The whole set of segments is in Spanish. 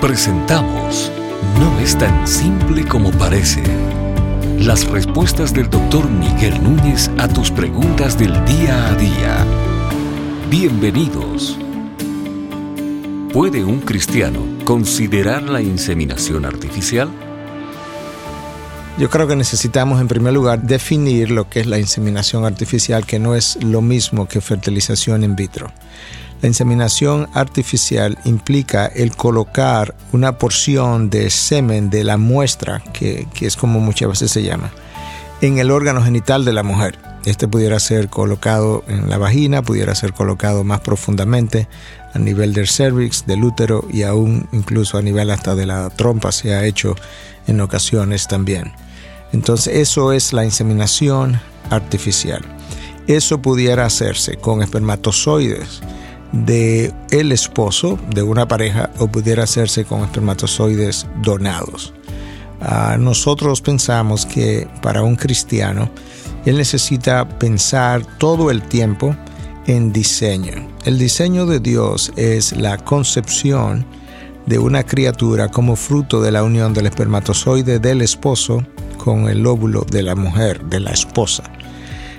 Presentamos No es tan simple como parece. Las respuestas del Dr. Miguel Núñez a tus preguntas del día a día. Bienvenidos. ¿Puede un cristiano considerar la inseminación artificial? Yo creo que necesitamos en primer lugar definir lo que es la inseminación artificial, que no es lo mismo que fertilización in vitro. La inseminación artificial implica el colocar una porción de semen de la muestra, que es como muchas veces se llama, en el órgano genital de la mujer. Este pudiera ser colocado en la vagina, pudiera ser colocado más profundamente a nivel del cervix, del útero y aún incluso a nivel hasta de la trompa se ha hecho en ocasiones también. Entonces eso es la inseminación artificial. Eso pudiera hacerse con espermatozoides del esposo de una pareja o pudiera hacerse con espermatozoides donados. Nosotros pensamos que para un cristiano, él necesita pensar todo el tiempo en diseño. El diseño de Dios es la concepción de una criatura como fruto de la unión del espermatozoide del esposo con el óvulo de la mujer, de la esposa.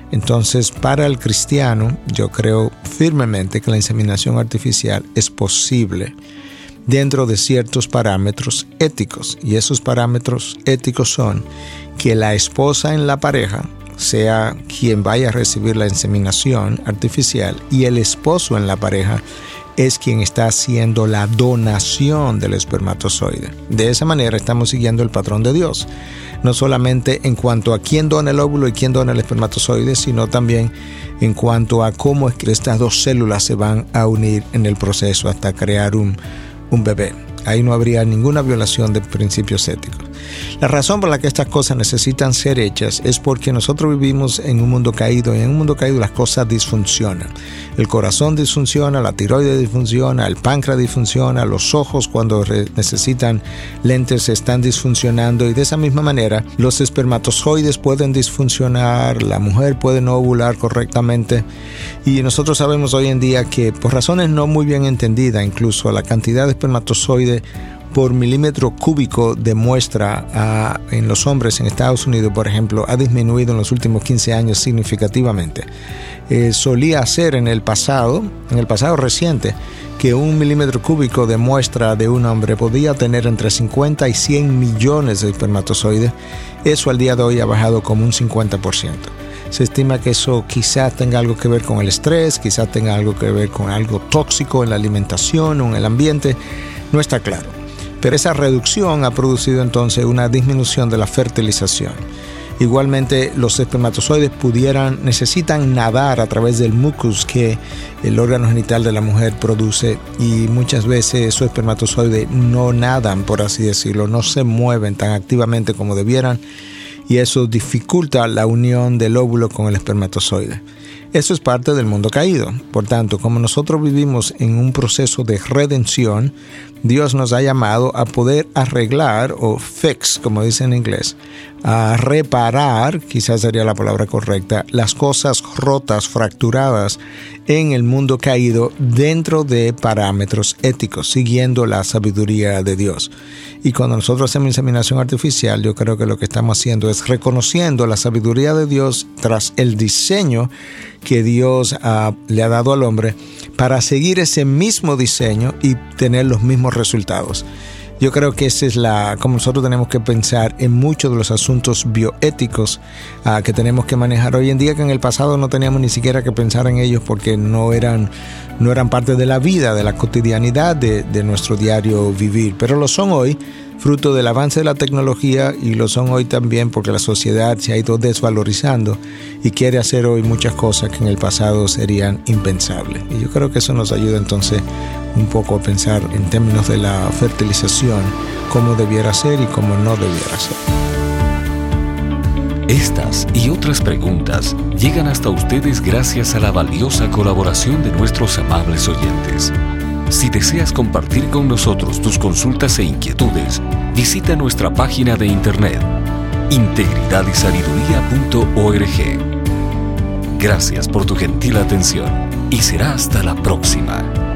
Entonces, para el cristiano, yo creo firmemente que la inseminación artificial es posible dentro de ciertos parámetros éticos. Y esos parámetros éticos son que la esposa en la pareja sea quien vaya a recibir la inseminación artificial y el esposo en la pareja es quien está haciendo la donación del espermatozoide. De esa manera estamos siguiendo el patrón de Dios, no solamente en cuanto a quién dona el óvulo y quién dona el espermatozoide, sino también en cuanto a cómo es que estas dos células se van a unir en el proceso hasta crear un bebé. Ahí no habría ninguna violación de principios éticos. La razón por la que estas cosas necesitan ser hechas es porque nosotros vivimos en un mundo caído y en un mundo caído las cosas disfuncionan. El corazón disfunciona, la tiroides disfunciona, el páncreas disfunciona, los ojos cuando necesitan lentes están disfuncionando y de esa misma manera los espermatozoides pueden disfuncionar, la mujer puede no ovular correctamente y nosotros sabemos hoy en día que por razones no muy bien entendidas, incluso la cantidad de espermatozoides por milímetro cúbico de muestra en los hombres en Estados Unidos, por ejemplo, ha disminuido en los últimos 15 años significativamente. Solía ser en el pasado reciente, que 1 milímetro cúbico de muestra de un hombre podía tener entre 50 y 100 millones de espermatozoides. Eso al día de hoy ha bajado como un 50%. Se estima que eso quizás tenga algo que ver con el estrés, quizás tenga algo que ver con algo tóxico en la alimentación o en el ambiente. No está claro, pero esa reducción ha producido entonces una disminución de la fertilización. Igualmente, los espermatozoides necesitan nadar a través del mucus que el órgano genital de la mujer produce y muchas veces esos espermatozoides no nadan, por así decirlo, no se mueven tan activamente como debieran y eso dificulta la unión del óvulo con el espermatozoide. Eso es parte del mundo caído. Por tanto, como nosotros vivimos en un proceso de redención, Dios nos ha llamado a poder arreglar o fix, como dicen en inglés, a reparar, quizás sería la palabra correcta, las cosas rotas, fracturadas en el mundo caído dentro de parámetros éticos, siguiendo la sabiduría de Dios. Y cuando nosotros hacemos inseminación artificial, yo creo que lo que estamos haciendo es reconociendo la sabiduría de Dios tras el diseño que Dios le ha dado al hombre para seguir ese mismo diseño y tener los mismos resultados. Yo creo que esa es como nosotros tenemos que pensar en muchos de los asuntos bioéticos que tenemos que manejar hoy en día, que en el pasado no teníamos ni siquiera que pensar en ellos porque no eran parte de la vida, de la cotidianidad de nuestro diario vivir, pero lo son hoy, fruto del avance de la tecnología, y lo son hoy también porque la sociedad se ha ido desvalorizando y quiere hacer hoy muchas cosas que en el pasado serían impensables. Y yo creo que eso nos ayuda entonces un poco a pensar en términos de la fertilización, cómo debiera ser y cómo no debiera ser. Estas y otras preguntas llegan hasta ustedes gracias a la valiosa colaboración de nuestros amables oyentes. Si deseas compartir con nosotros tus consultas e inquietudes, visita nuestra página de internet integridadysabiduria.org. Gracias por tu gentil atención y será hasta la próxima.